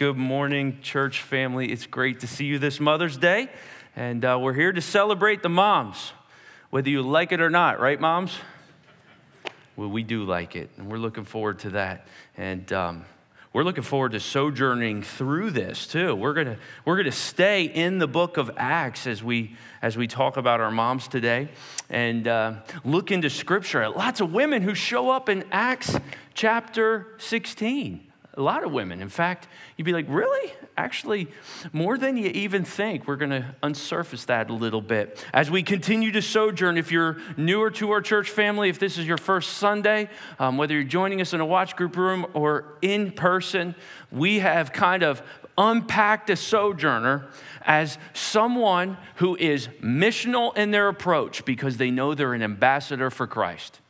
Good morning, church family. It's great to see you this Mother's Day, and we're here to celebrate the moms, whether you like it or not, right, moms? Well, we do like it, and we're looking forward to that, and we're looking forward to sojourning through this too. We're gonna stay in the book of Acts as we talk about our moms today, and look into Scripture. Lots of women who show up in Acts chapter 16. A lot of women. In fact, you'd be like, really? Actually, more than you even think. We're going to unsurface that a little bit. As we continue to sojourn, if you're newer to our church family, if this is your first Sunday, whether you're joining us in a watch group room or in person, we have kind of unpacked a sojourner as someone who is missional in their approach because they know they're an ambassador for Christ.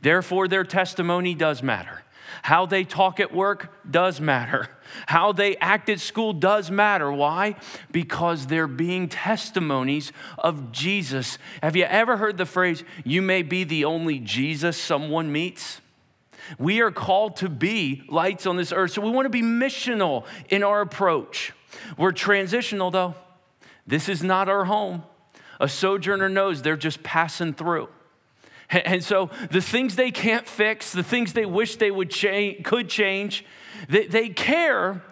Therefore, their testimony does matter. How they talk at work does matter. How they act at school does matter. Why? Because they're being testimonies of Jesus. Have you ever heard the phrase, you may be the only Jesus someone meets? We are called to be lights on this earth, so we want to be missional in our approach. We're transitional, though. This is not our home. A sojourner knows they're just passing through. And so the things they can't fix, the things they wish they would could change, they care,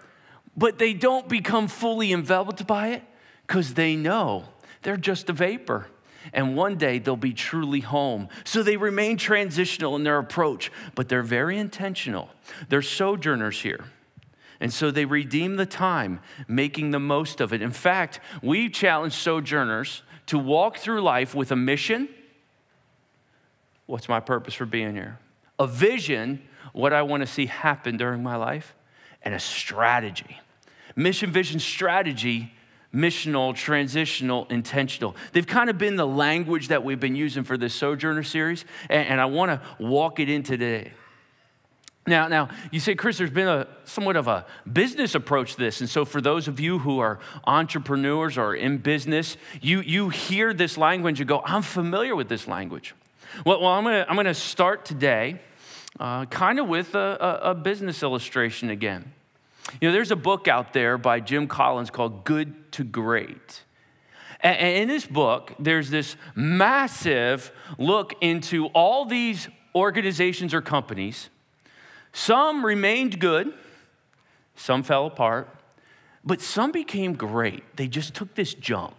but they don't become fully enveloped by it because they know they're just a vapor. And one day they'll be truly home. So they remain transitional in their approach, but they're very intentional. They're sojourners here. And so they redeem the time, making the most of it. In fact, we challenge sojourners to walk through life with a mission. What's my purpose for being here? A vision, what I want to see happen during my life, and a strategy. Mission, vision, strategy, missional, transitional, intentional. They've kind of been the language that we've been using for this Sojourner series, and I want to walk it in today. Now, you say, Chris, there's been somewhat of a business approach to this. And so for those of you who are entrepreneurs or in business, you hear this language and go, I'm familiar with this language. Well, I'm going to start today kind of with a business illustration again. You know, there's a book out there by Jim Collins called Good to Great. And in this book, there's this massive look into all these organizations or companies. Some remained good, some fell apart, but some became great. They just took this jump.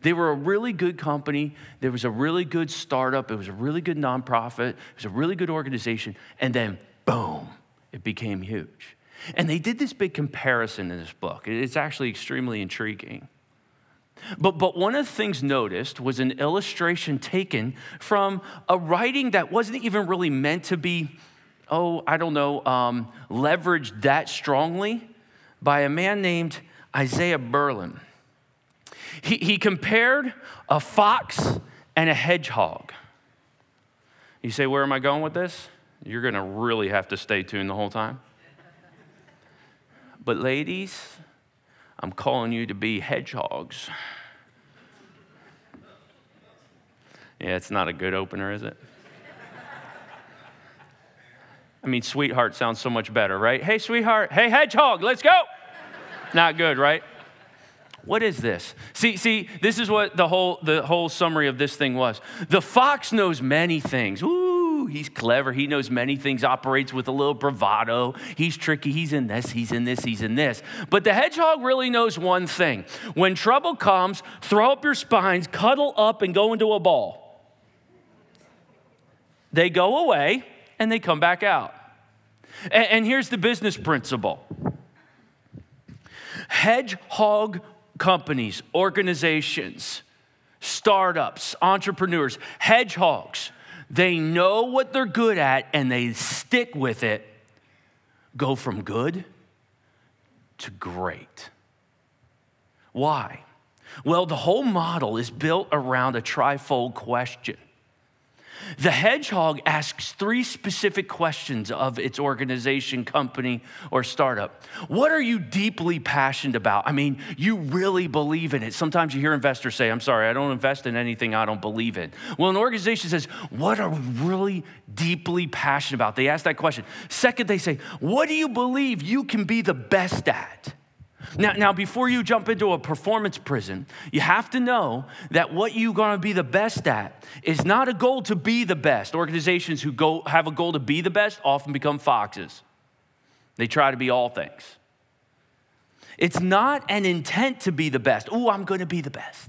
They were a really good company. There was a really good startup. It was a really good nonprofit. It was a really good organization. And then, boom, it became huge. And they did this big comparison in this book. It's actually extremely intriguing. But one of the things noticed was an illustration taken from a writing that wasn't even really meant to be, leveraged that strongly by a man named Isaiah Berlin. He compared a fox and a hedgehog. You say, where am I going with this? You're going to really have to stay tuned the whole time. But ladies, I'm calling you to be hedgehogs. Yeah, it's not a good opener, is it? I mean, sweetheart sounds so much better, right? Hey, sweetheart. Hey, hedgehog, let's go. Not good, right? What is this? See, this is what the whole summary of this thing was. The fox knows many things. Ooh, he's clever. He knows many things, operates with a little bravado. He's tricky. He's in this, he's in this, he's in this. But the hedgehog really knows one thing. When trouble comes, throw up your spines, cuddle up, and go into a ball. They go away, and they come back out. And here's the business principle. Hedgehog companies, organizations, startups, entrepreneurs, hedgehogs, they know what they're good at and they stick with it, go from good to great. Why? Well, the whole model is built around a trifold question. The hedgehog asks three specific questions of its organization, company, or startup. What are you deeply passionate about? I mean, you really believe in it. Sometimes you hear investors say, I'm sorry, I don't invest in anything I don't believe in. Well, an organization says, what are we really deeply passionate about? They ask that question. Second, they say, what do you believe you can be the best at? Now, before you jump into a performance prison, you have to know that what you're going to be the best at is not a goal to be the best. Organizations who have a goal to be the best often become foxes. They try to be all things. It's not an intent to be the best. Oh, I'm going to be the best.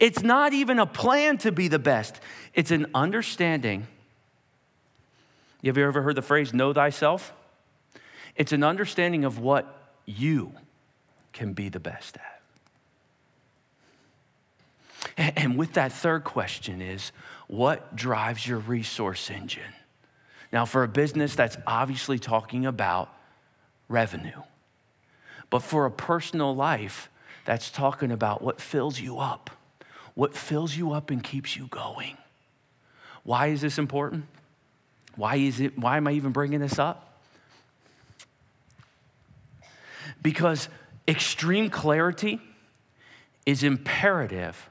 It's not even a plan to be the best. It's an understanding. Have you ever heard the phrase, know thyself? It's an understanding of what you can be the best at. And with that, third question is, what drives your resource engine? Now, for a business, that's obviously talking about revenue. But for a personal life, that's talking about what fills you up. What fills you up and keeps you going. Why is this important? Why am I even bringing this up? Because extreme clarity is imperative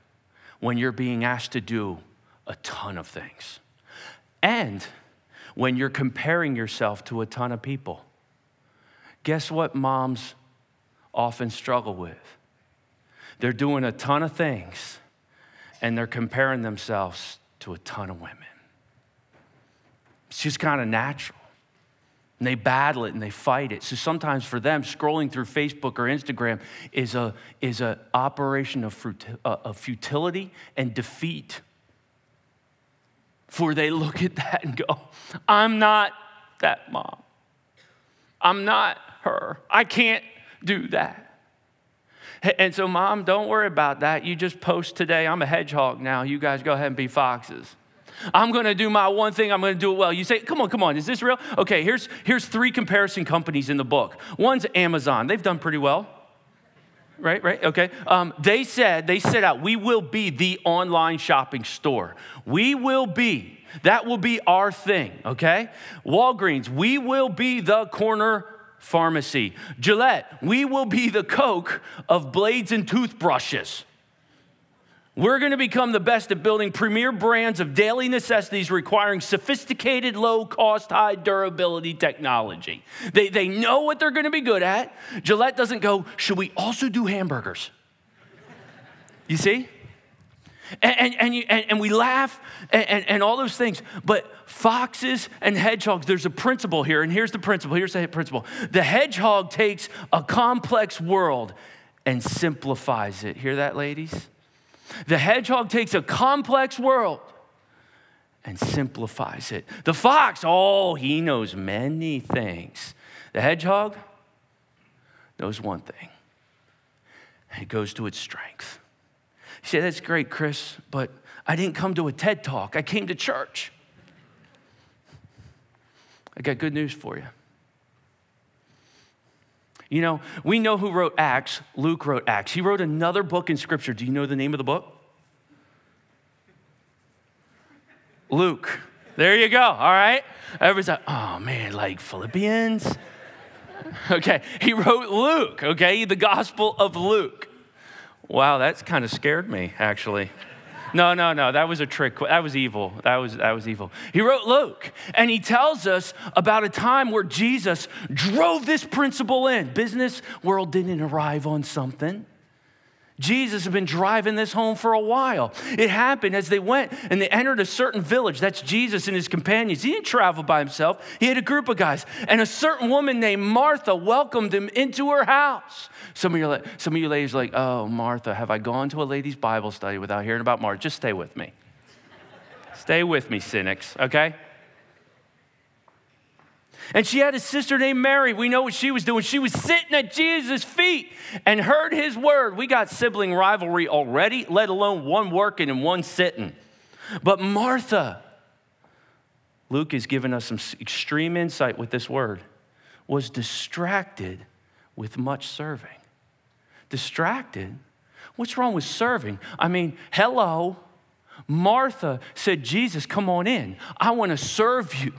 when you're being asked to do a ton of things. And when you're comparing yourself to a ton of people. Guess what moms often struggle with? They're doing a ton of things and they're comparing themselves to a ton of women. It's just kind of natural. And they battle it and they fight it. So sometimes for them, scrolling through Facebook or Instagram is a operation of futility and defeat. For they look at that and go, I'm not that mom. I'm not her. I can't do that. And so, Mom, don't worry about that. You just post today, I'm a hedgehog now. You guys go ahead and be foxes. I'm going to do my one thing. I'm going to do it well. You say, come on. Is this real? Okay, here's three comparison companies in the book. One's Amazon. They've done pretty well. Right. Okay. They set out, we will be the online shopping store. That will be our thing. Okay. Walgreens, we will be the corner pharmacy. Gillette, we will be the Coke of blades and toothbrushes. We're going to become the best at building premier brands of daily necessities requiring sophisticated, low-cost, high-durability technology. They know what they're going to be good at. Gillette doesn't go, should we also do hamburgers? You see? And we laugh and all those things. But foxes and hedgehogs, there's a principle here, and here's the principle. Here's the principle. The hedgehog takes a complex world and simplifies it. Hear that, ladies? The hedgehog takes a complex world and simplifies it. The fox, he knows many things. The hedgehog knows one thing, and it goes to its strength. You say, that's great, Chris, but I didn't come to a TED Talk. I came to church. I got good news for you. You know, we know who wrote Acts. Luke wrote Acts. He wrote another book in Scripture. Do you know the name of the book? Luke. There you go. All right. Everybody's like, oh, man, like Philippians. Okay. He wrote Luke, okay, the Gospel of Luke. Wow, that's kind of scared me, actually. No. That was a trick. That was evil. That was evil. He wrote Luke, and he tells us about a time where Jesus drove this principle in. Business world didn't arrive on something. Jesus had been driving this home for a while. It happened as they went and they entered a certain village. That's Jesus and his companions. He didn't travel by himself. He had a group of guys. And a certain woman named Martha welcomed him into her house. Some of you ladies are like, oh, Martha, have I gone to a ladies' Bible study without hearing about Martha? Just stay with me. Stay with me, cynics, okay? And she had a sister named Mary. We know what she was doing. She was sitting at Jesus' feet and heard his word. We got sibling rivalry already, let alone one working and one sitting. But Martha, Luke has given us some extreme insight with this word, was distracted with much serving. Distracted? What's wrong with serving? I mean, hello. Martha said, Jesus, come on in. I want to serve you.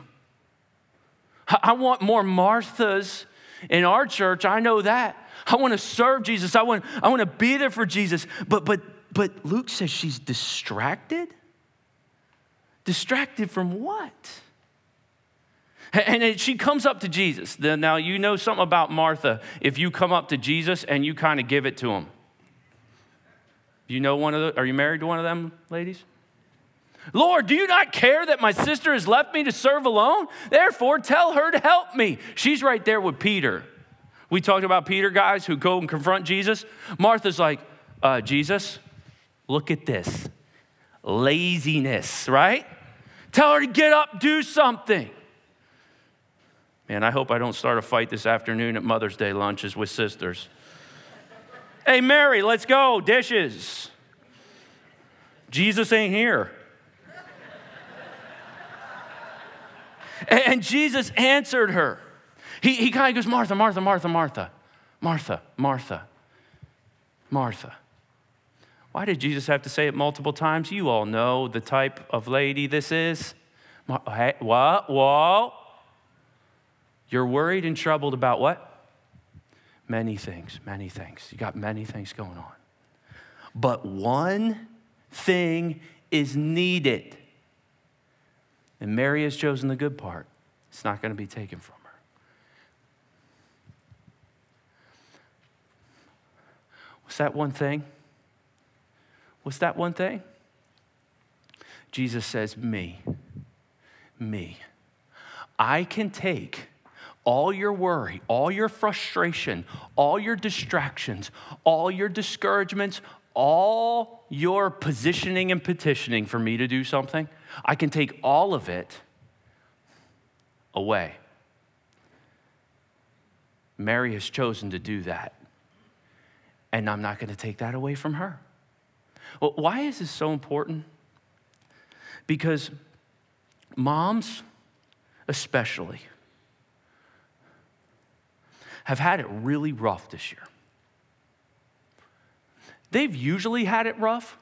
I want more Marthas in our church. I know that. I want to serve Jesus. I want to be there for Jesus. But Luke says she's distracted. Distracted from what? And she comes up to Jesus. Now, you know something about Martha if you come up to Jesus and you kind of give it to him. You know one of those? Are you married to one of them, ladies? Lord, do you not care that my sister has left me to serve alone? Therefore, tell her to help me. She's right there with Peter. We talked about Peter, guys, who go and confront Jesus. Martha's like, Jesus, look at this. Laziness, right? Tell her to get up, do something. Man, I hope I don't start a fight this afternoon at Mother's Day lunches with sisters. Hey, Mary, let's go, dishes. Jesus ain't here. And Jesus answered her. He kind of goes, Martha, Martha, Martha, Martha, Martha, Martha, Martha. Why did Jesus have to say it multiple times? You all know the type of lady this is. Hey, what? Whoa. You're worried and troubled about what? Many things, many things. You got many things going on. But one thing is needed. And Mary has chosen the good part. It's not going to be taken from her. What's that one thing? What's that one thing? Jesus says, me. I can take all your worry, all your frustration, all your distractions, all your discouragements, all your positioning and petitioning for me to do something, I can take all of it away. Mary has chosen to do that, and I'm not going to take that away from her. Well, why is this so important? Because moms especially have had it really rough this year. They've usually had it rough,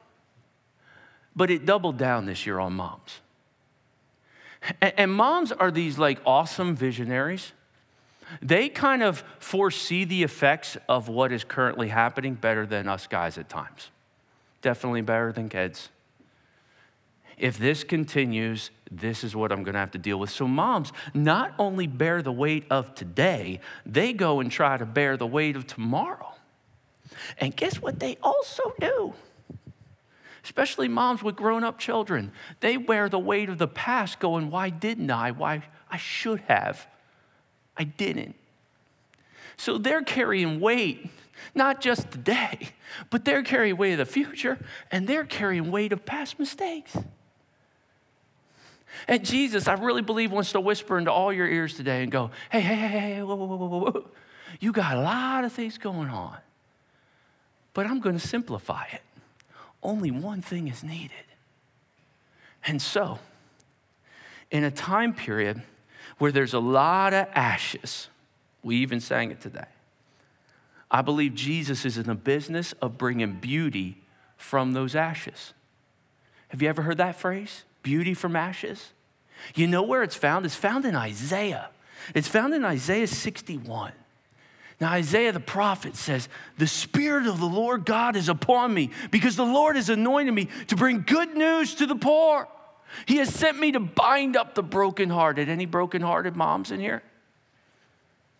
but it doubled down this year on moms. And moms are these like awesome visionaries. They kind of foresee the effects of what is currently happening better than us guys at times. Definitely better than kids. If this continues, this is what I'm going to have to deal with. So moms not only bear the weight of today, they go and try to bear the weight of tomorrow. And guess what they also do? Especially moms with grown-up children. They wear the weight of the past going, why didn't I? Why I should have. I didn't. So they're carrying weight, not just today, but they're carrying weight of the future, and they're carrying weight of past mistakes. And Jesus, I really believe, wants to whisper into all your ears today and go, hey, whoa. You got a lot of things going on. But I'm going to simplify it. Only one thing is needed. And so, in a time period where there's a lot of ashes, we even sang it today, I believe Jesus is in the business of bringing beauty from those ashes. Have you ever heard that phrase? Beauty from ashes? You know where it's found? It's found in Isaiah. It's found in Isaiah 61. Now, Isaiah the prophet says, the Spirit of the Lord God is upon me because the Lord has anointed me to bring good news to the poor. He has sent me to bind up the brokenhearted. Any brokenhearted moms in here?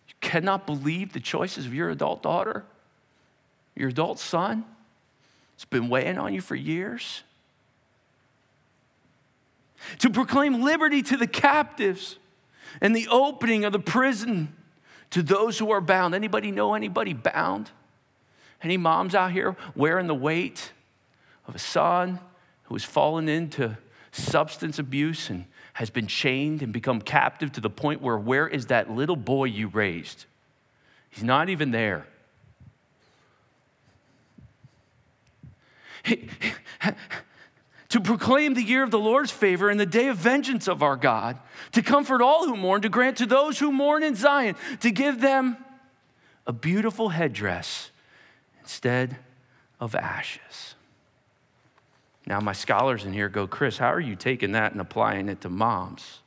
You cannot believe the choices of your adult daughter, your adult son. It's been weighing on you for years. To proclaim liberty to the captives and the opening of the prison to those who are bound. Anybody know anybody bound? Any moms out here wearing the weight of a son who has fallen into substance abuse and has been chained and become captive to the point where is that little boy you raised? He's not even there. To proclaim the year of the Lord's favor and the day of vengeance of our God, to comfort all who mourn, to grant to those who mourn in Zion, to give them a beautiful headdress instead of ashes. Now my scholars in here go, Chris, how are you taking that and applying it to moms?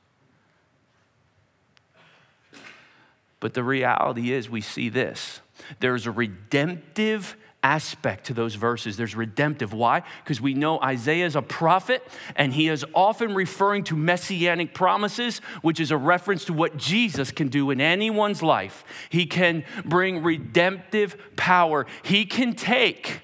But the reality is we see this. There's a redemptive aspect to those verses. There's redemptive. Why? Because we know Isaiah is a prophet, and he is often referring to messianic promises, which is a reference to what Jesus can do in anyone's life. He can bring redemptive power. He can take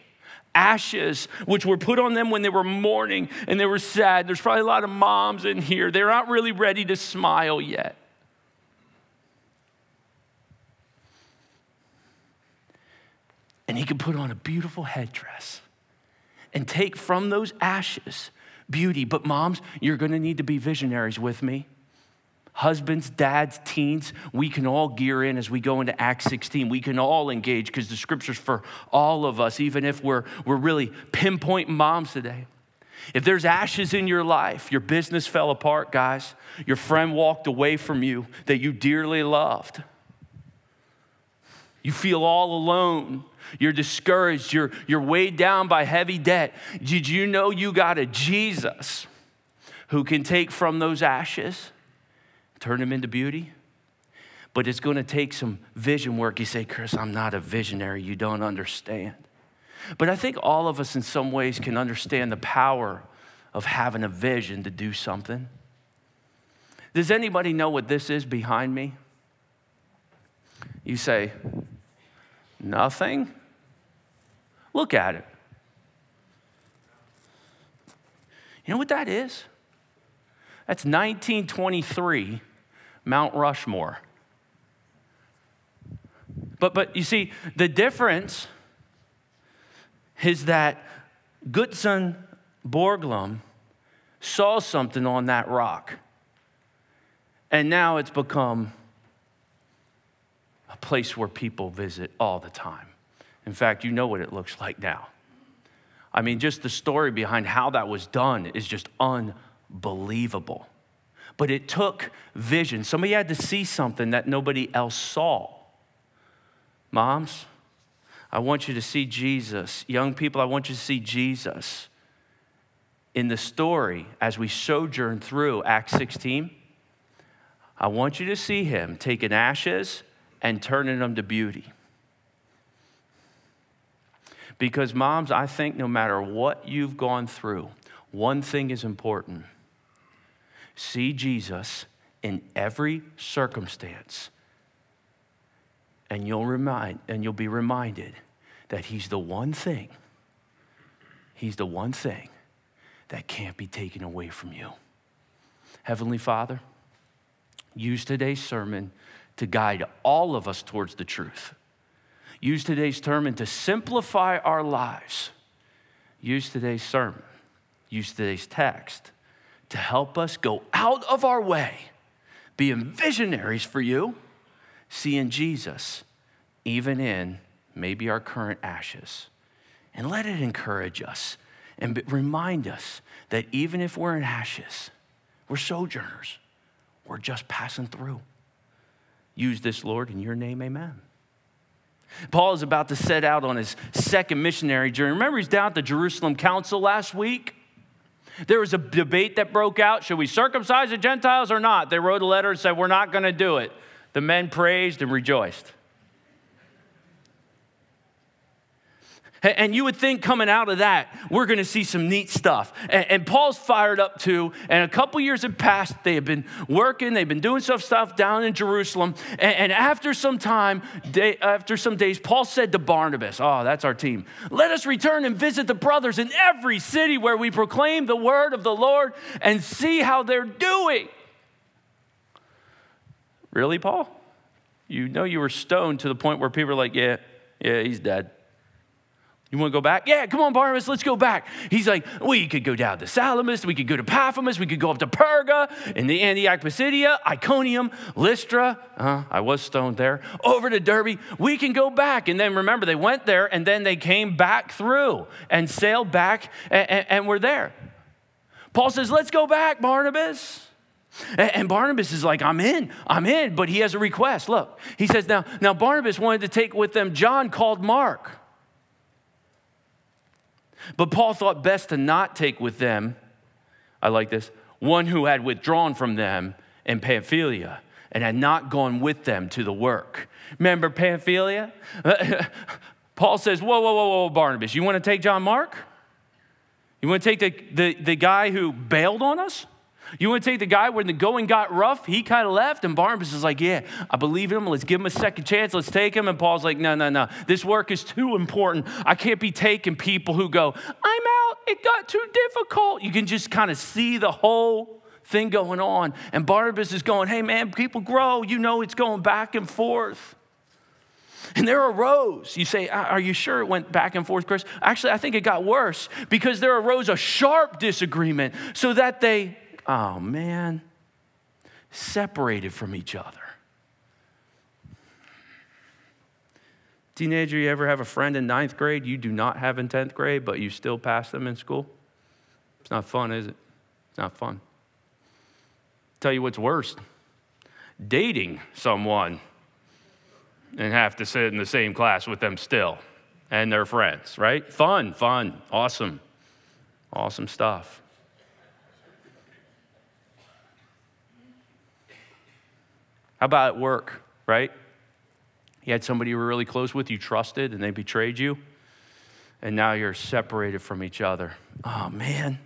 ashes, which were put on them when they were mourning and they were sad. There's probably a lot of moms in here. They're not really ready to smile yet. And he can put on a beautiful headdress and take from those ashes beauty. But moms, you're going to need to be visionaries with me. Husbands, dads, teens, we can all gear in as we go into Acts 16. We can all engage because the scripture's for all of us, even if we're really pinpointing moms today. If there's ashes in your life, your business fell apart, guys. Your friend walked away from you that you dearly loved. You feel all alone. You're discouraged. You're weighed down by heavy debt. Did you know you got a Jesus who can take from those ashes, turn them into beauty? But it's going to take some vision work. You say, Chris, I'm not a visionary. You don't understand. But I think all of us in some ways can understand the power of having a vision to do something. Does anybody know what this is behind me? You say, nothing? Look at it. You know what that is? That's 1923 Mount Rushmore. But you see, the difference is that Gutzon Borglum saw something on that rock, and now it's become a place where people visit all the time. In fact, you know what it looks like now. I mean, just the story behind how that was done is just unbelievable. But it took vision. Somebody had to see something that nobody else saw. Moms, I want you to see Jesus. Young people, I want you to see Jesus. In the story, as we sojourn through Acts 16, I want you to see him taking ashes and turning them to beauty. Because moms, I think no matter what you've gone through, one thing is important. See Jesus in every circumstance, and you'll be reminded that he's the one thing that can't be taken away from you. Heavenly Father, use today's sermon to guide all of us towards the truth. Use today's sermon to simplify our lives. Use today's sermon, use today's text to help us go out of our way, being visionaries for you, seeing Jesus, even in maybe our current ashes. And let it encourage us and remind us that even if we're in ashes, we're sojourners, we're just passing through. Use this, Lord, in your name, amen. Paul is about to set out on his second missionary journey. Remember, he's down at the Jerusalem Council last week. There was a debate that broke out. Should we circumcise the Gentiles or not? They wrote a letter and said, we're not going to do it. The men praised and rejoiced. And you would think coming out of that, we're going to see some neat stuff. And Paul's fired up too. And a couple years had passed. They had been working. They've been doing some stuff down in Jerusalem. And after some days, Paul said to Barnabas, oh, that's our team. Let us return and visit the brothers in every city where we proclaim the word of the Lord and see how they're doing. Really, Paul? You know you were stoned to the point where people were like, yeah, he's dead. You want to go back? Yeah, come on, Barnabas, let's go back. He's like, we could go down to Salamis, we could go to Paphimus, we could go up to Perga, in the Antioch, Pisidia, Iconium, Lystra. I was stoned there. Over to Derbe. We can go back. And then remember, they went there, and then they came back through and sailed back, and were there. Paul says, let's go back, Barnabas. And Barnabas is like, I'm in. But he has a request. Look, he says, now Barnabas wanted to take with them John called Mark. But Paul thought best to not take with them, I like this, one who had withdrawn from them in Pamphylia and had not gone with them to the work. Remember Pamphylia? Paul says, whoa, Barnabas, you want to take John Mark? You want to take the guy who bailed on us? You want to take the guy when the going got rough, he kind of left, and Barnabas is like, yeah, I believe in him. Let's give him a second chance. Let's take him. And Paul's like, no. This work is too important. I can't be taking people who go, I'm out. It got too difficult. You can just kind of see the whole thing going on. And Barnabas is going, hey, man, people grow. You know it's going back and forth. And there arose, you say, are you sure it went back and forth, Chris? Actually, I think it got worse because there arose a sharp disagreement so that they... oh, man, separated from each other. Teenager, you ever have a friend in 9th grade you do not have in 10th grade, but you still pass them in school? It's not fun, is it? It's not fun. Tell you what's worse, dating someone and have to sit in the same class with them still and their friends, right? Fun, awesome stuff. How about at work, right? You had somebody you were really close with, you trusted, and they betrayed you, and now you're separated from each other. Oh, man.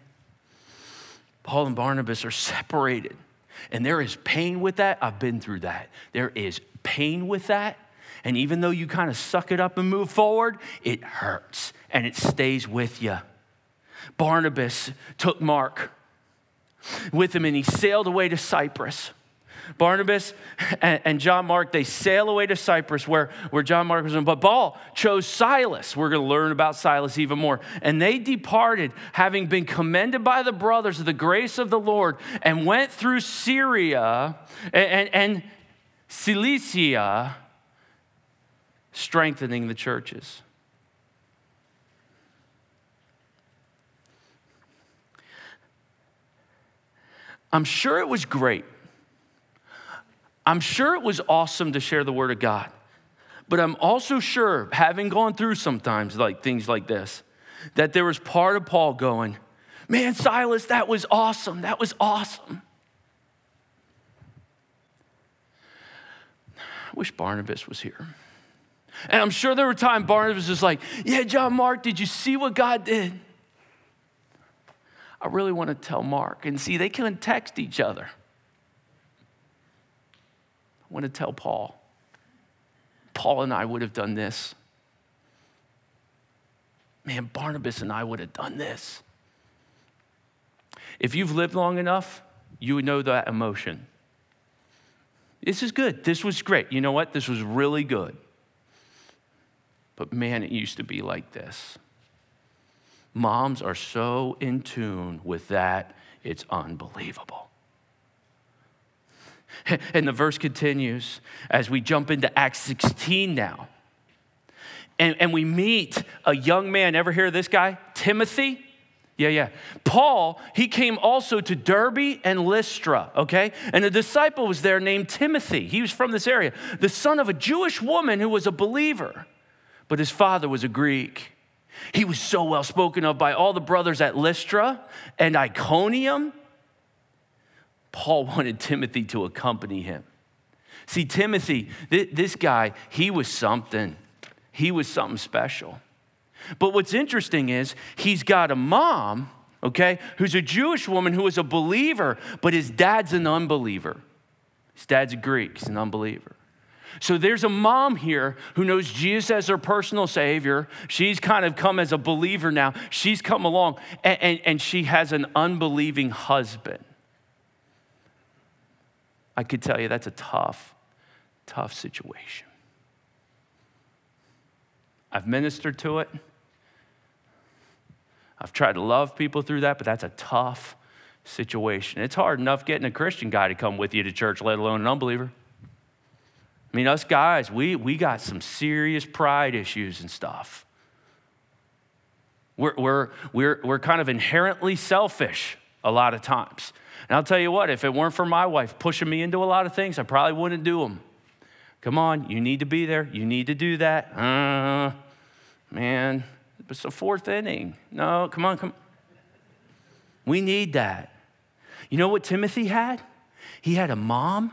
Paul and Barnabas are separated, and there is pain with that. I've been through that. There is pain with that, and even though you kind of suck it up and move forward, it hurts, and it stays with you. Barnabas took Mark with him, and he sailed away to Cyprus. Barnabas and John Mark, they sail away to Cyprus where John Mark was in. But Paul chose Silas. We're going to learn about Silas even more. And they departed, having been commended by the brothers of the grace of the Lord, and went through Syria and Cilicia, strengthening the churches. I'm sure it was great. I'm sure it was awesome to share the word of God, but I'm also sure, having gone through sometimes like things like this, that there was part of Paul going, man, Silas, that was awesome. I wish Barnabas was here. And I'm sure there were times Barnabas was like, yeah, John Mark, did you see what God did? I really want to tell Mark. And see, they couldn't text each other. I want to tell Paul. Paul and I would have done this. Man, Barnabas and I would have done this. If you've lived long enough, you would know that emotion. This is good. This was great. You know what? This was really good. But man, it used to be like this. Moms are so in tune with that, it's unbelievable. And the verse continues as we jump into Acts 16 now. And we meet a young man. Ever hear of this guy? Timothy? Yeah. Paul, he came also to Derbe and Lystra, okay? And a disciple was there named Timothy. He was from this area. The son of a Jewish woman who was a believer, but his father was a Greek. He was so well spoken of by all the brothers at Lystra and Iconium. Paul wanted Timothy to accompany him. See, Timothy, this guy, he was something. He was something special. But what's interesting is he's got a mom, okay, who's a Jewish woman who is a believer, but his dad's an unbeliever. His dad's a Greek. He's an unbeliever. So there's a mom here who knows Jesus as her personal Savior. She's kind of come as a believer now. She's come along, and she has an unbelieving husband. I could tell you that's a tough situation. I've ministered to it. I've tried to love people through that, but that's a tough situation. It's hard enough getting a Christian guy to come with you to church, let alone an unbeliever. I mean, us guys, we got some serious pride issues and stuff. We're kind of inherently selfish a lot of times. And I'll tell you what, if it weren't for my wife pushing me into a lot of things, I probably wouldn't do them. Come on, you need to be there. You need to do that. Man, It's the fourth inning. No, come on. We need that. You know what Timothy had? He had a mom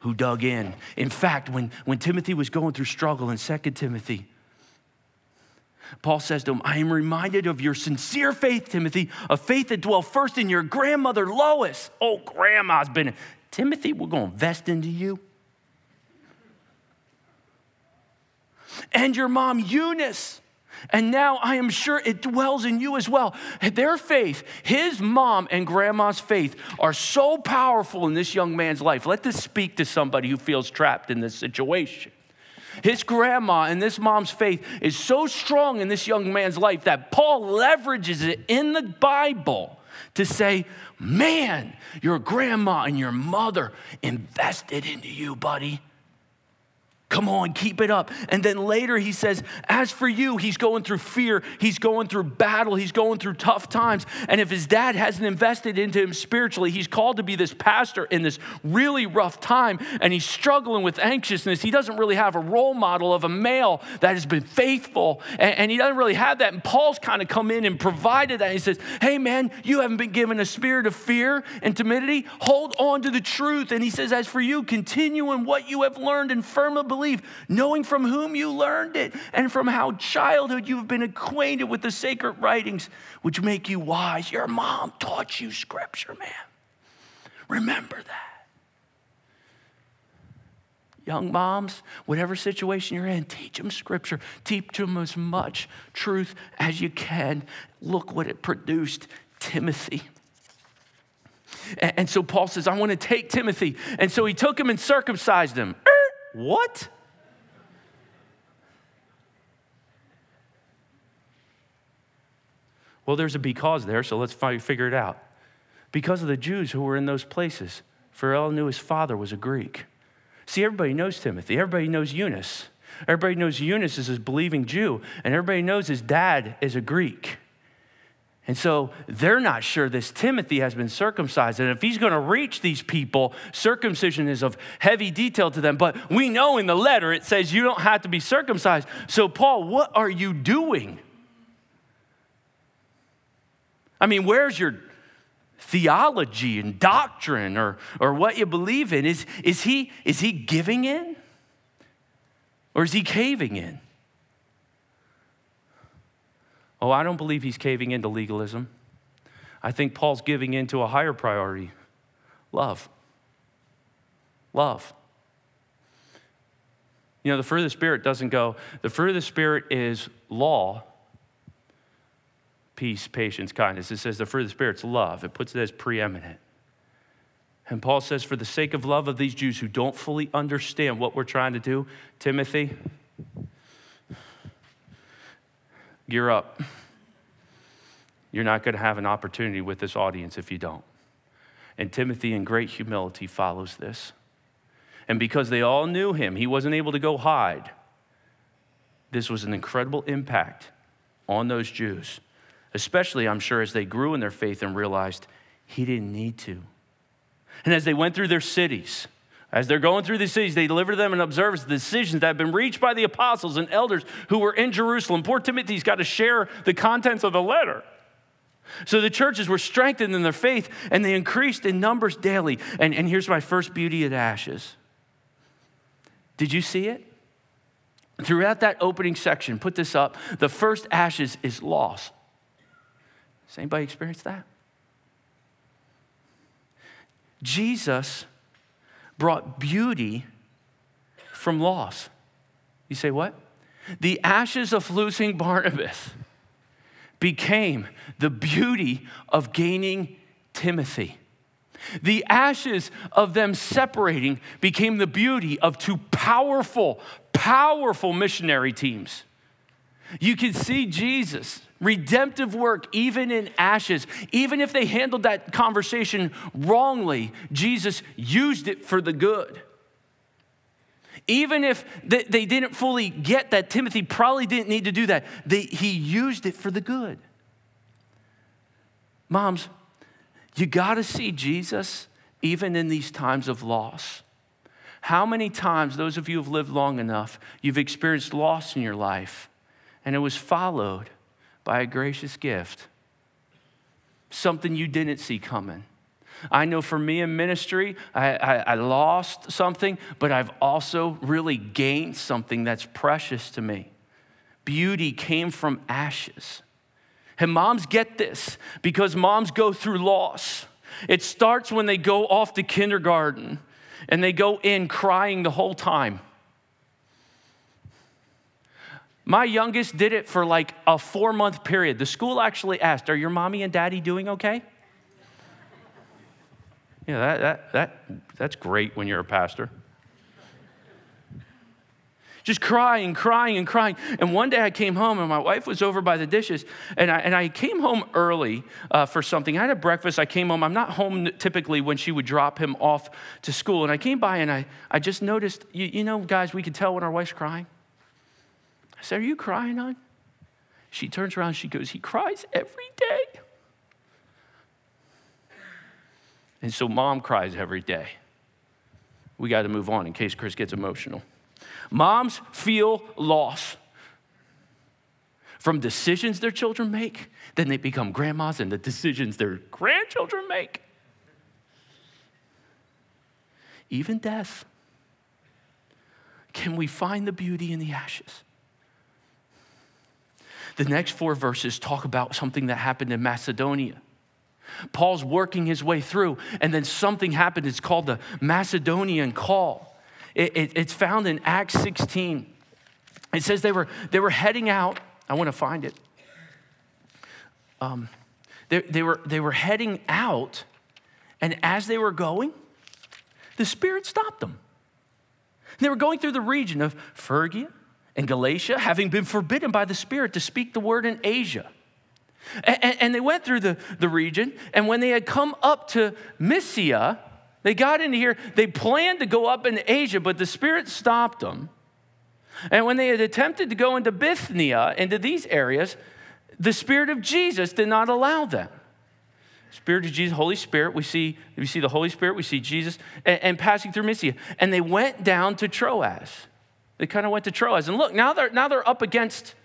who dug in. In fact, when Timothy was going through struggle in 2 Timothy, Paul says to him, I am reminded of your sincere faith, Timothy, a faith that dwelt first in your grandmother, Lois. Oh, grandma's been in. Timothy, we're going to invest into you. And your mom, Eunice. And now I am sure it dwells in you as well. Their faith, his mom and grandma's faith, are so powerful in this young man's life. Let this speak to somebody who feels trapped in this situation. His grandma and this mom's faith is so strong in this young man's life that Paul leverages it in the Bible to say, man, your grandma and your mother invested into you, buddy. Come on, keep it up. And then later he says, as for you, he's going through fear. He's going through battle. He's going through tough times. And if his dad hasn't invested into him spiritually, he's called to be this pastor in this really rough time. And he's struggling with anxiousness. He doesn't really have a role model of a male that has been faithful. And he doesn't really have that. And Paul's kind of come in and provided that. He says, hey, man, you haven't been given a spirit of fear and timidity. Hold on to the truth. And he says, as for you, continue in what you have learned and firmly believe, knowing from whom you learned it and from how childhood you have been acquainted with the sacred writings which make you wise. Your mom taught you scripture, man. Remember that. Young moms, whatever situation you're in, teach them scripture. Teach them as much truth as you can. Look what it produced, Timothy. And so Paul says, I want to take Timothy. And so he took him and circumcised him. What? Well, there's a because there, so let's figure it out. Because of the Jews who were in those places, for all knew his father was a Greek. See, everybody knows Timothy. Everybody knows Eunice. Everybody knows Eunice is a believing Jew, and everybody knows his dad is a Greek. And so they're not sure this Timothy has been circumcised. And if he's going to reach these people, circumcision is of heavy detail to them. But we know in the letter it says you don't have to be circumcised. So Paul, what are you doing? I mean, where's your theology and doctrine or what you believe in? Is he giving in? Or is he caving in? Oh, I don't believe he's caving into legalism. I think Paul's giving in to a higher priority. Love. You know, the fruit of the Spirit doesn't go, the fruit of the Spirit is law, peace, patience, kindness. It says the fruit of the Spirit's love. It puts it as preeminent. And Paul says, for the sake of love of these Jews who don't fully understand what we're trying to do, Timothy, gear up. You're not going to have an opportunity with this audience if you don't. And Timothy, in great humility, follows this. And because they all knew him, he wasn't able to go hide. This was an incredible impact on those Jews, especially, I'm sure, as they grew in their faith and realized he didn't need to. And as they went through their cities, as they're going through the cities, they deliver to them and observe the decisions that have been reached by the apostles and elders who were in Jerusalem. Poor Timothy's got to share the contents of the letter. So the churches were strengthened in their faith, and they increased in numbers daily. And here's my first beauty of the ashes. Did you see it? Throughout that opening section, put this up, the first ashes is loss. Has anybody experienced that? Jesus brought beauty from loss. You say what? The ashes of losing Barnabas became the beauty of gaining Timothy. The ashes of them separating became the beauty of two powerful, powerful missionary teams. You can see Jesus' redemptive work even in ashes. Even if they handled that conversation wrongly, Jesus used it for the good. Even if they didn't fully get that, Timothy probably didn't need to do that. He used it for the good. Moms, you got to see Jesus even in these times of loss. How many times, those of you who have lived long enough, you've experienced loss in your life, and it was followed by a gracious gift, something you didn't see coming. I know for me in ministry, I lost something, but I've also really gained something that's precious to me. Beauty came from ashes. And moms get this because moms go through loss. It starts when they go off to kindergarten and they go in crying the whole time. My youngest did it for like a 4-month period. The school actually asked, "Are your mommy and daddy doing okay?" Yeah, that's great when you're a pastor. Just crying, crying, and crying. And one day I came home, and my wife was over by the dishes, and I came home early for something. I had a breakfast. I came home. I'm not home typically when she would drop him off to school. And I came by, and I just noticed, you know, guys, we can tell when our wife's crying. I said, "Are you crying, hon?" She turns around. She goes, "He cries every day." And so mom cries every day. We got to move on in case Chris gets emotional. Moms feel loss from decisions their children make. Then they become grandmas and the decisions their grandchildren make. Even death. Can we find the beauty in the ashes? The next 4 verses talk about something that happened in Macedonia. Paul's working his way through, and then something happened. It's called the Macedonian call. It's found in Acts 16. It says they were heading out. I want to find it. They were heading out, and as they were going, the Spirit stopped them. They were going through the region of Phrygia and Galatia, having been forbidden by the Spirit to speak the word in Asia. And they went through the region, and when they had come up to Mysia, they got into here. They planned to go up into Asia, but the Spirit stopped them. And when they had attempted to go into Bithynia, into these areas, the Spirit of Jesus did not allow them. Spirit of Jesus, Holy Spirit. We see the Holy Spirit. We see Jesus, and passing through Mysia. And they went down to Troas. They kind of went to Troas, and look, now they're up against.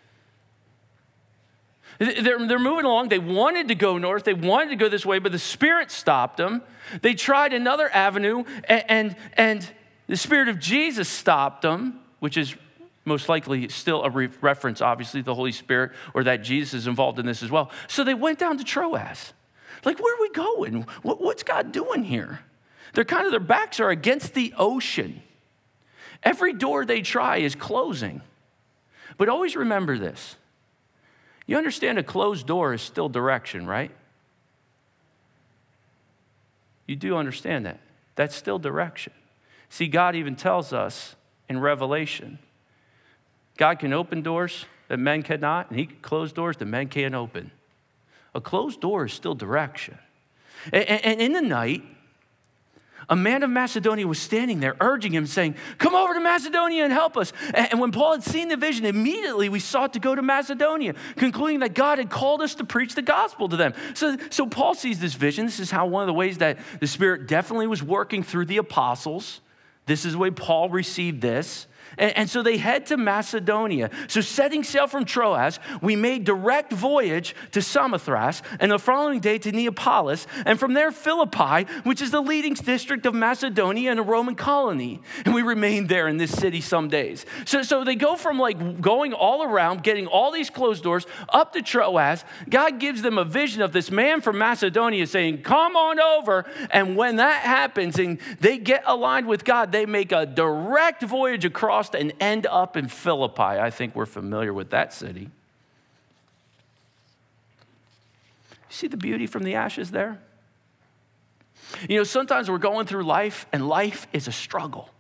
They're moving along. They wanted to go north. They wanted to go this way, but the Spirit stopped them. They tried another avenue, and the Spirit of Jesus stopped them, which is most likely still a reference, obviously, to the Holy Spirit, or that Jesus is involved in this as well. So they went down to Troas. Like, where are we going? What's God doing here? Their backs are against the ocean. Every door they try is closing. But always remember this. You understand a closed door is still direction, right? You do understand that. That's still direction. See, God even tells us in Revelation, God can open doors that men cannot, and he can close doors that men can't open. A closed door is still direction. And in the night, a man of Macedonia was standing there urging him, saying, "Come over to Macedonia and help us." And when Paul had seen the vision, immediately we sought to go to Macedonia, concluding that God had called us to preach the gospel to them. So Paul sees this vision. This is how one of the ways that the Spirit definitely was working through the apostles. This is the way Paul received this. And so they head to Macedonia. So setting sail from Troas, we made direct voyage to Samothrace, and the following day to Neapolis, and from there Philippi, which is the leading district of Macedonia and a Roman colony. And we remained there in this city some days. So they go from like going all around, getting all these closed doors, up to Troas. God gives them a vision of this man from Macedonia saying, "Come on over." And when that happens and they get aligned with God, they make a direct voyage across and end up in Philippi. I think we're familiar with that city. You see the beauty from the ashes there? You know, sometimes we're going through life, and life is a struggle.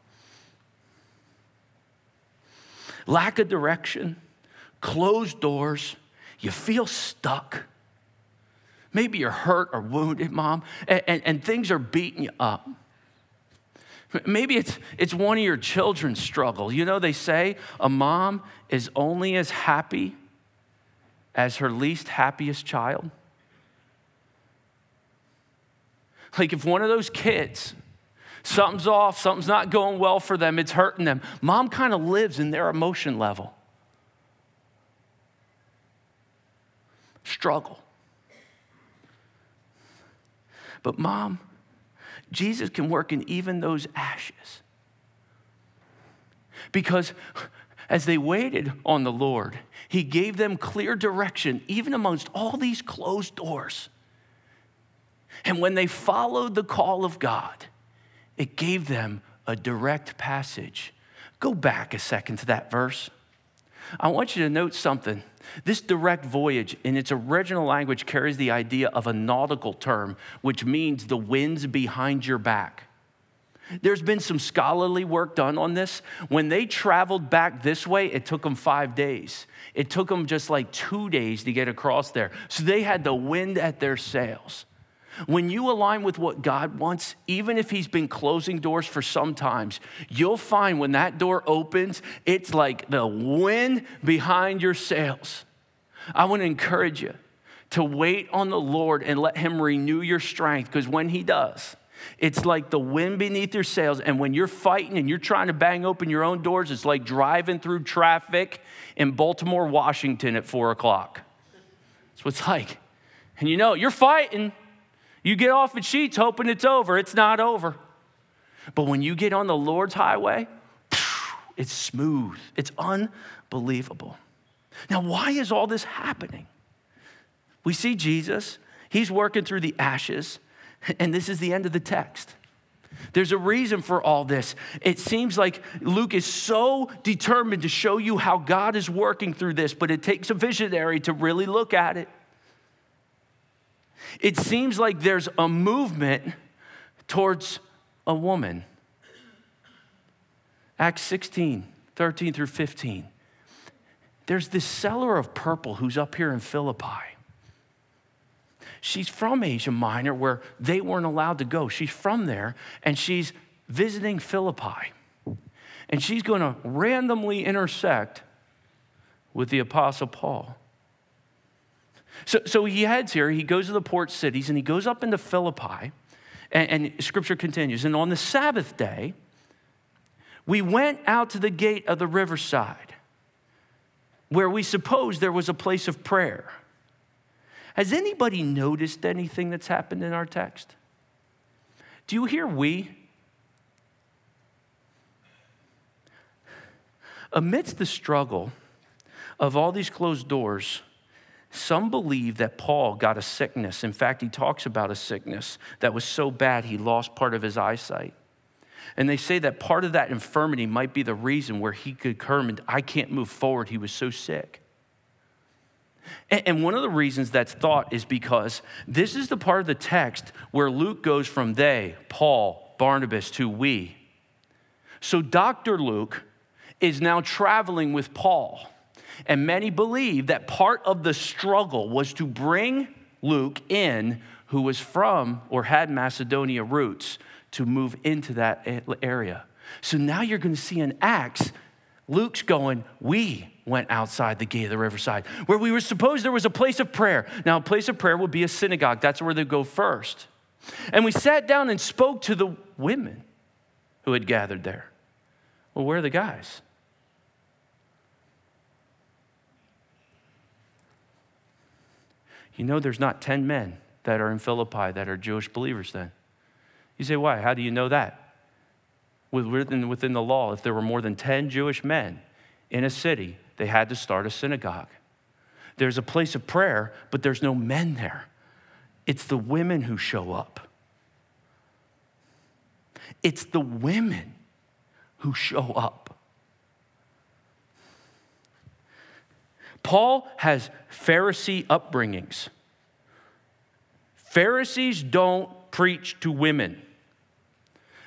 Lack of direction, closed doors, you feel stuck. Maybe you're hurt or wounded, Mom, and things are beating you up. Maybe it's one of your children's struggle. You know, they say a mom is only as happy as her least happiest child. Like if one of those kids, something's off, something's not going well for them, it's hurting them. Mom kind of lives in their emotion level. struggle. But Mom, Jesus can work in even those ashes. Because as they waited on the Lord, he gave them clear direction, even amongst all these closed doors. And when they followed the call of God, it gave them a direct passage. Go back a second to that verse. I want you to note something. This direct voyage, in its original language, carries the idea of a nautical term, which means the winds behind your back. There's been some scholarly work done on this. When they traveled back this way, it took them 5 days. It took them just like 2 days to get across there. So they had the wind at their sails. When you align with what God wants, even if he's been closing doors for some times, you'll find when that door opens, it's like the wind behind your sails. I want to encourage you to wait on the Lord and let him renew your strength, because when he does, it's like the wind beneath your sails. And when you're fighting and you're trying to bang open your own doors, it's like driving through traffic in Baltimore, Washington at 4 o'clock. That's what it's like. And you know, you're fighting. You get off at Sheets hoping it's over. It's not over. But when you get on the Lord's highway, it's smooth. It's unbelievable. Now, why is all this happening? We see Jesus. He's working through the ashes. And this is the end of the text. There's a reason for all this. It seems like Luke is so determined to show you how God is working through this, but it takes a visionary to really look at it. It seems like there's a movement towards a woman. Acts 16, 13 through 15. There's this seller of purple who's up here in Philippi. She's from Asia Minor, where they weren't allowed to go. She's from there, and she's visiting Philippi. And she's going to randomly intersect with the Apostle Paul. So he heads here, he goes to the port cities, and he goes up into Philippi, and Scripture continues. And on the Sabbath day, we went out to the gate of the riverside, where we supposed there was a place of prayer. Has anybody noticed anything that's happened in our text? Do you hear we? Amidst the struggle of all these closed doors, some believe that Paul got a sickness. In fact, he talks about a sickness that was so bad he lost part of his eyesight. And they say that part of that infirmity might be the reason where he could determine, I can't move forward, he was so sick. And one of the reasons that's thought is because this is the part of the text where Luke goes from they, Paul, Barnabas, to we. So Dr. Luke is now traveling with Paul. And many believe that part of the struggle was to bring Luke in, who was from or had Macedonia roots, to move into that area. So now you're going to see in Acts, Luke's going, we went outside the gate of the riverside, where we were supposed there was a place of prayer. Now, a place of prayer would be a synagogue. That's where they go first. And we sat down and spoke to the women who had gathered there. Well, where are the guys? You know, there's not 10 men that are in Philippi that are Jewish believers then. You say, why? How do you know that? Within the law, if there were more than 10 Jewish men in a city, they had to start a synagogue. There's a place of prayer, but there's no men there. It's the women who show up. It's the women who show up. Paul has Pharisee upbringings. Pharisees don't preach to women.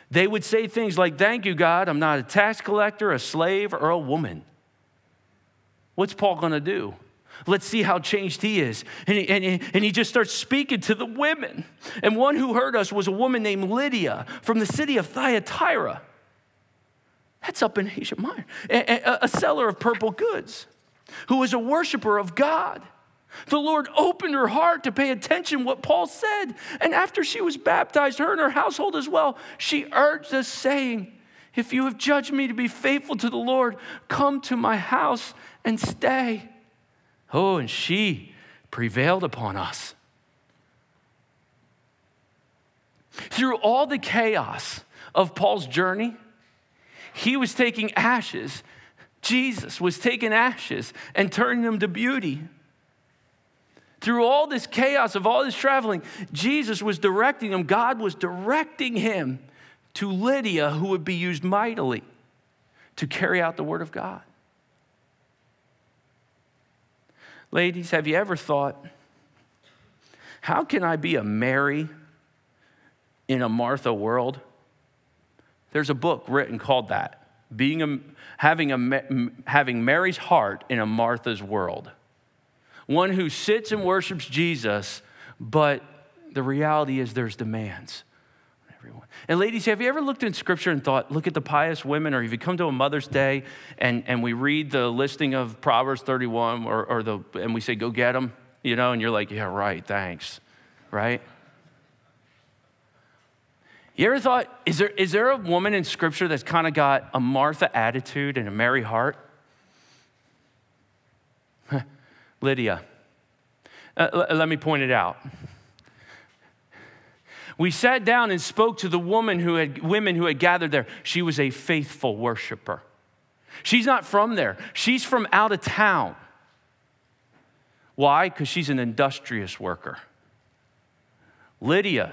They would say things like, thank you, God, I'm not a tax collector, a slave, or a woman. What's Paul going to do? Let's see how changed he is. And he just starts speaking to the women. And one who heard us was a woman named Lydia from the city of Thyatira. That's up in Asia Minor. A seller of purple goods, who was a worshiper of God. The Lord opened her heart to pay attention to what Paul said. And after she was baptized, her and her household as well, she urged us, saying, if you have judged me to be faithful to the Lord, come to my house and stay. Oh, and she prevailed upon us. Through all the chaos of Paul's journey, he was taking ashes. Jesus was taking ashes and turning them to beauty. Through all this chaos of all this traveling, Jesus was directing him. God was directing him to Lydia, who would be used mightily to carry out the word of God. Ladies, have you ever thought, how can I be a Mary in a Martha world? There's a book written called that, having Mary's heart in a Martha's world. One who sits and worships Jesus, but the reality is there's demands on everyone. And ladies, have you ever looked in Scripture and thought, look at the pious women, or if you come to a Mother's Day and we read the listing of Proverbs 31 and we say, go get them, you know, and you're like, yeah, right, thanks, right? You ever thought, is there a woman in Scripture that's kind of got a Martha attitude and a Mary heart? Lydia. Let me point it out. We sat down and spoke to the women who had gathered there. She was a faithful worshiper. She's not from there. She's from out of town. Why? Because she's an industrious worker. Lydia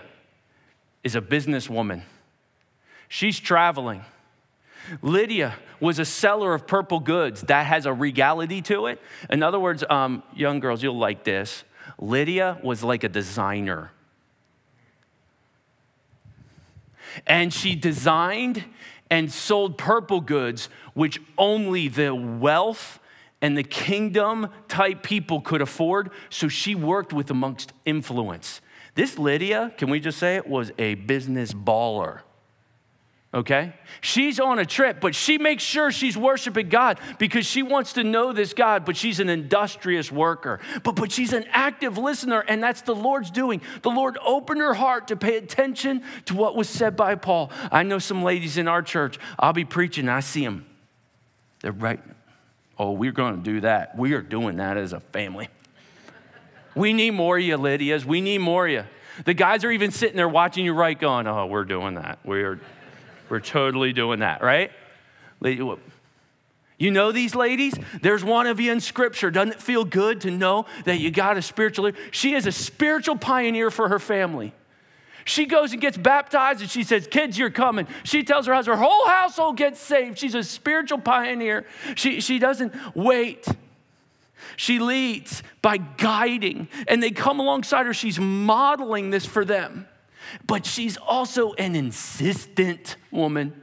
is a businesswoman. She's traveling. Lydia was a seller of purple goods. That has a regality to it. In other words, young girls, you'll like this. Lydia was like a designer. And she designed and sold purple goods, which only the wealth and the kingdom type people could afford. So she worked with amongst influence. This Lydia, can we just say it, was a business baller. Okay? She's on a trip, but she makes sure she's worshiping God because she wants to know this God, but she's an industrious worker. But she's an active listener, and that's the Lord's doing. The Lord opened her heart to pay attention to what was said by Paul. I know some ladies in our church. I'll be preaching, and I see them. They're right. Oh, we're going to do that. We are doing that as a family. We need more of you, Lydias. We need more of you. The guys are even sitting there watching you right going, oh, we're doing that. We're totally doing that, right? You know these ladies? There's one of you in Scripture. Doesn't it feel good to know that you got a spiritual leader? She is a spiritual pioneer for her family. She goes and gets baptized, and she says, kids, you're coming. She tells her husband, her whole household gets saved. She's a spiritual pioneer. She doesn't wait. She leads by guiding, and they come alongside her. She's modeling this for them. But she's also an insistent woman,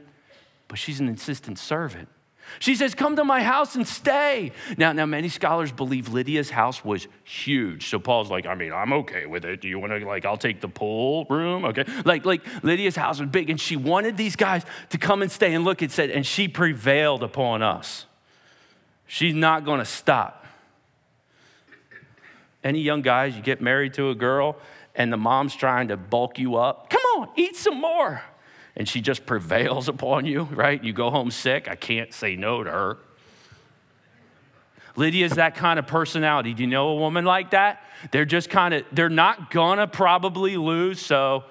but she's an insistent servant. She says, come to my house and stay. Now, many scholars believe Lydia's house was huge. So Paul's like, I mean, I'm okay with it. Do you want to, like, I'll take the pool room? Okay. Like Lydia's house was big, and she wanted these guys to come and stay. And look, it said, and she prevailed upon us. She's not going to stop. Any young guys, you get married to a girl, and the mom's trying to bulk you up. Come on, eat some more. And she just prevails upon you, right? You go home sick. I can't say no to her. Lydia's that kind of personality. Do you know a woman like that? They're just kind of, they're not gonna probably lose. So,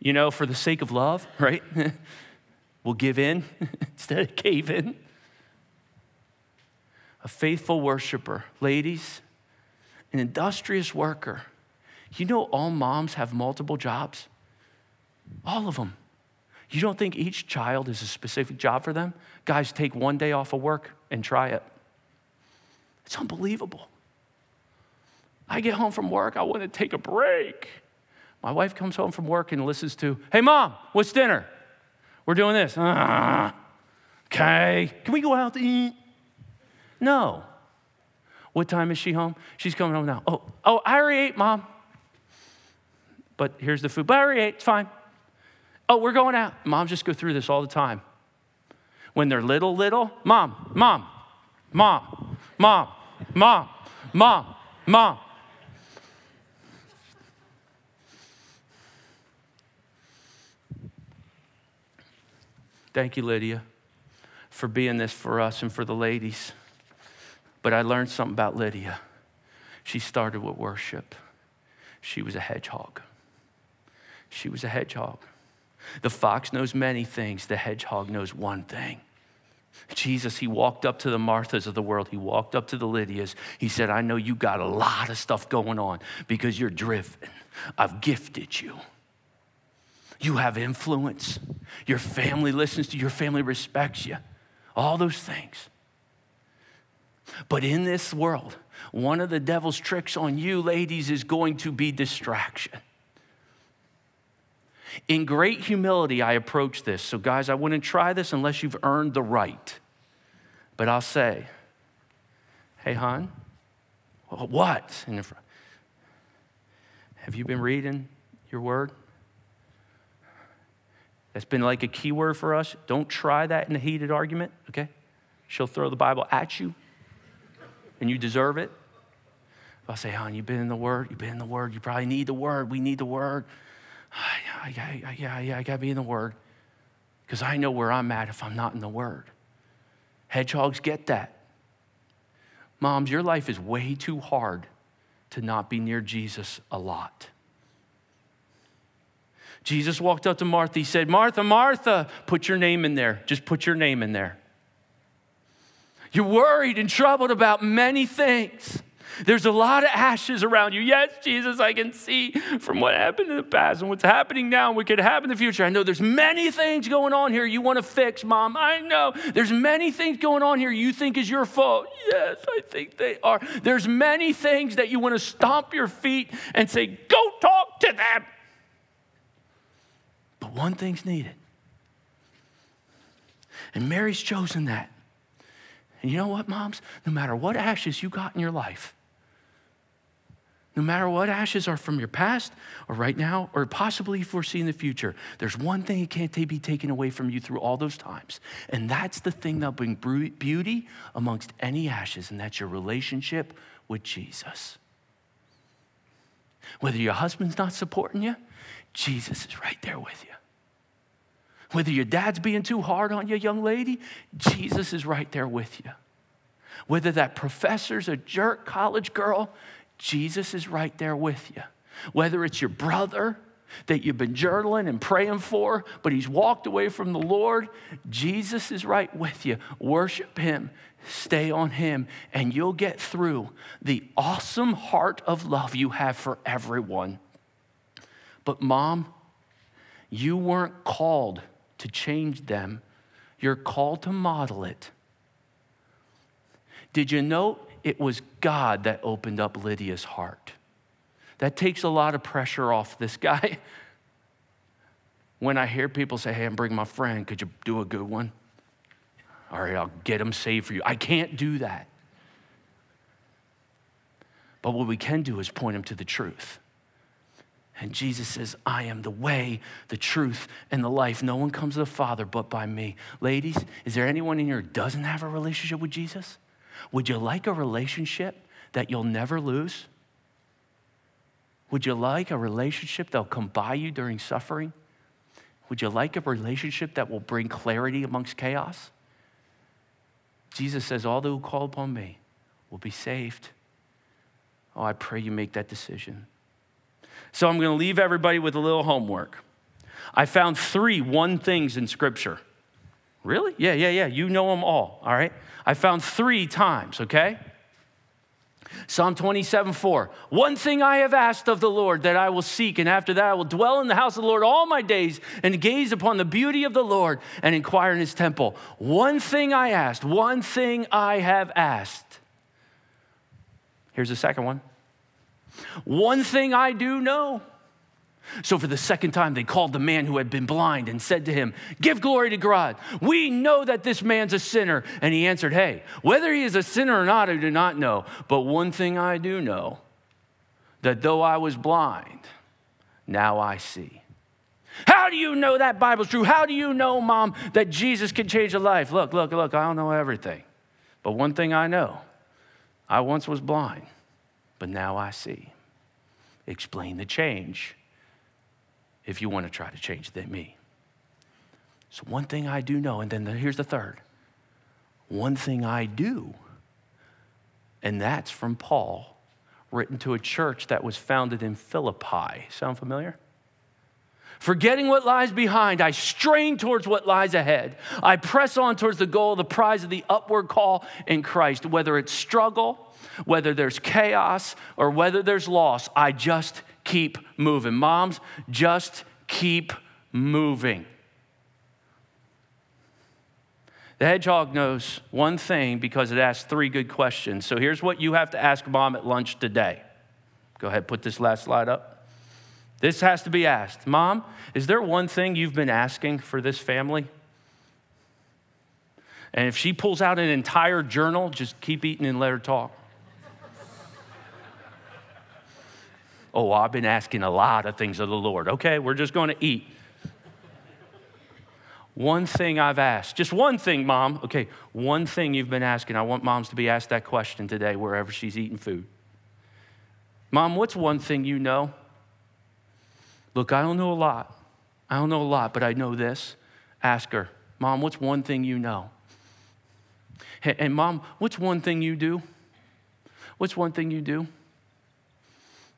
you know, for the sake of love, right? We'll give in instead of cave in. A faithful worshiper, ladies, an industrious worker. You know all moms have multiple jobs? All of them. You don't think each child is a specific job for them? Guys, take one day off of work and try it. It's unbelievable. I get home from work, I want to take a break. My wife comes home from work and listens to, hey, Mom, what's dinner? We're doing this. Okay. Can we go out to eat? No. What time is she home? She's coming home now. Oh, I already ate, Mom. But here's the food. But I already ate. It's fine. Oh, we're going out. Moms just go through this all the time. When they're little, mom. Thank you, Lydia, for being this for us and for the ladies. But I learned something about Lydia. She started with worship. She was a hedgehog. She was a hedgehog. The fox knows many things. The hedgehog knows one thing. Jesus, he walked up to the Marthas of the world. He walked up to the Lydias. He said, I know you got a lot of stuff going on because you're driven. I've gifted you. You have influence. Your family listens to you. Your family respects you. All those things. But in this world, one of the devil's tricks on you, ladies, is going to be distraction. In great humility, I approach this. So guys, I wouldn't try this unless you've earned the right. But I'll say, hey, hon, what? In the front. Have you been reading your word? That's been like a key word for us. Don't try that in a heated argument, okay? She'll throw the Bible at you, and you deserve it. If I say, hon, you've been in the word, you've been in the word, you probably need the word, we need the word. I gotta be in the word because I know where I'm at if I'm not in the word. Hedgehogs get that. Moms, your life is way too hard to not be near Jesus a lot. Jesus walked up to Martha. He said, Martha, Martha, put your name in there. Just put your name in there. You're worried and troubled about many things. There's a lot of ashes around you. Yes, Jesus, I can see from what happened in the past and what's happening now and what could happen in the future. I know there's many things going on here you want to fix, Mom. I know there's many things going on here you think is your fault. Yes, I think they are. There's many things that you want to stomp your feet and say, go talk to them. But one thing's needed. And Mary's chosen that. And you know what, moms? No matter what ashes you got in your life, no matter what ashes are from your past or right now or possibly foresee in the future, there's one thing that can't be taken away from you through all those times. And that's the thing that'll bring beauty amongst any ashes, and that's your relationship with Jesus. Whether your husband's not supporting you, Jesus is right there with you. Whether your dad's being too hard on you, young lady, Jesus is right there with you. Whether that professor's a jerk, college girl, Jesus is right there with you. Whether it's your brother that you've been journaling and praying for, but he's walked away from the Lord, Jesus is right with you. Worship him, stay on him, and you'll get through the awesome heart of love you have for everyone. But Mom, you weren't called to change them. You're called to model it. Did you know it was God that opened up Lydia's heart? That takes a lot of pressure off this guy. When I hear people say, hey, I'm bringing my friend, could you do a good one? All right, I'll get him saved for you. I can't do that. But what we can do is point him to the truth. And Jesus says, I am the way, the truth, and the life. No one comes to the Father but by me. Ladies, is there anyone in here who doesn't have a relationship with Jesus? Would you like a relationship that you'll never lose? Would you like a relationship that'll come by you during suffering? Would you like a relationship that will bring clarity amongst chaos? Jesus says, all who call upon me will be saved. Oh, I pray you make that decision. So I'm going to leave everybody with a little homework. I found 3 one-things in Scripture. Really? Yeah. You know them all right? I found 3 times, okay? Psalm 27:4. One thing I have asked of the Lord that I will seek, and after that I will dwell in the house of the Lord all my days and gaze upon the beauty of the Lord and inquire in his temple. One thing I asked. One thing I have asked. Here's the second one. One thing I do know. So for the second time, they called the man who had been blind and said to him, give glory to God. We know that this man's a sinner. And he answered, hey, whether he is a sinner or not, I do not know. But one thing I do know, that though I was blind, now I see. How do you know that Bible's true? How do you know, Mom, that Jesus can change a life? Look, I don't know everything. But one thing I know, I once was blind. But now I see. Explain the change if you want to try to change me. So one thing I do know, and then here's the third. One thing I do, and that's from Paul, written to a church that was founded in Philippi. Sound familiar? Forgetting what lies behind, I strain towards what lies ahead. I press on towards the goal, the prize of the upward call in Christ. Whether it's struggle, whether there's chaos, or whether there's loss, I just keep moving. Moms, just keep moving. The hedgehog knows one thing because it asks three good questions. So here's what you have to ask mom at lunch today. Go ahead, put this last slide up. This has to be asked. Mom, is there one thing you've been asking for this family? And if she pulls out an entire journal, just keep eating and let her talk. Oh, I've been asking a lot of things of the Lord. Okay, we're just going to eat. One thing I've asked. Just one thing, Mom. Okay, one thing you've been asking. I want moms to be asked that question today wherever she's eating food. Mom, what's one thing you know? Look, I don't know a lot. I don't know a lot, but I know this. Ask her, Mom, what's one thing you know? And Mom, what's one thing you do? What's one thing you do?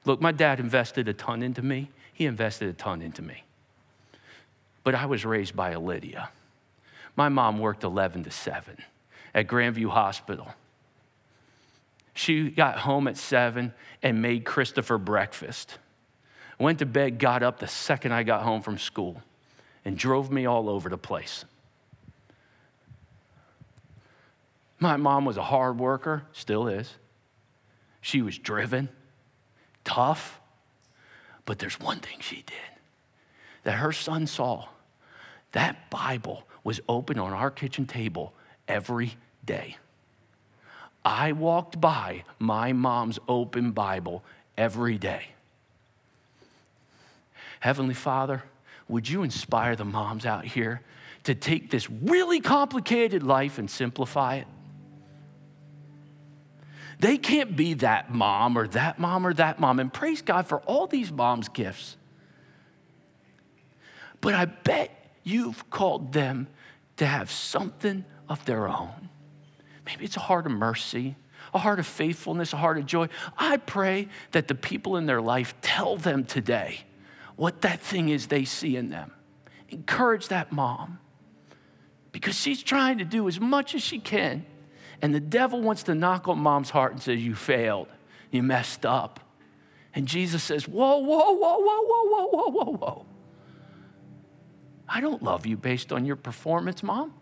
Look, my dad invested a ton into me. He invested a ton into me. But I was raised by a Lydia. My mom worked 11 to 7 at Grandview Hospital. She got home at 7 and made Christopher breakfast. Went to bed, got up the second I got home from school, and drove me all over the place. My mom was a hard worker, still is. She was driven, tough, but there's one thing she did that her son saw. That Bible was open on our kitchen table every day. I walked by my mom's open Bible every day. Heavenly Father, would you inspire the moms out here to take this really complicated life and simplify it? They can't be that mom or that mom or that mom. And praise God for all these moms' gifts. But I bet you've called them to have something of their own. Maybe it's a heart of mercy, a heart of faithfulness, a heart of joy. I pray that the people in their life tell them today what that thing is they see in them. Encourage that mom, because she's trying to do as much as she can, and the devil wants to knock on mom's heart and says, you failed, you messed up. And Jesus says, whoa, whoa, whoa, whoa, whoa, whoa, whoa, whoa, whoa. I don't love you based on your performance, Mom.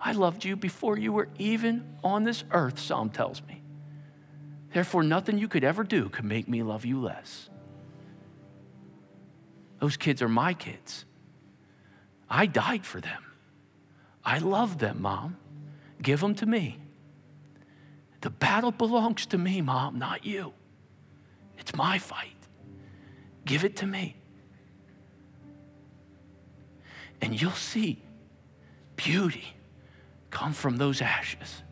I loved you before you were even on this earth, Psalm tells me. Therefore, nothing you could ever do could make me love you less. Those kids are my kids. I died for them. I love them, Mom. Give them to me. The battle belongs to me, Mom, not you. It's my fight. Give it to me. And you'll see beauty come from those ashes.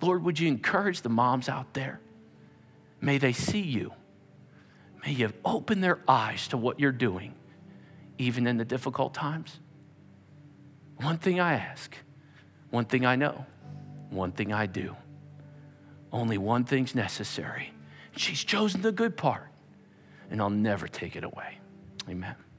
Lord, would you encourage the moms out there? May they see you. May you open their eyes to what you're doing, even in the difficult times. One thing I ask, one thing I know, one thing I do. Only one thing's necessary. She's chosen the good part, and I'll never take it away. Amen.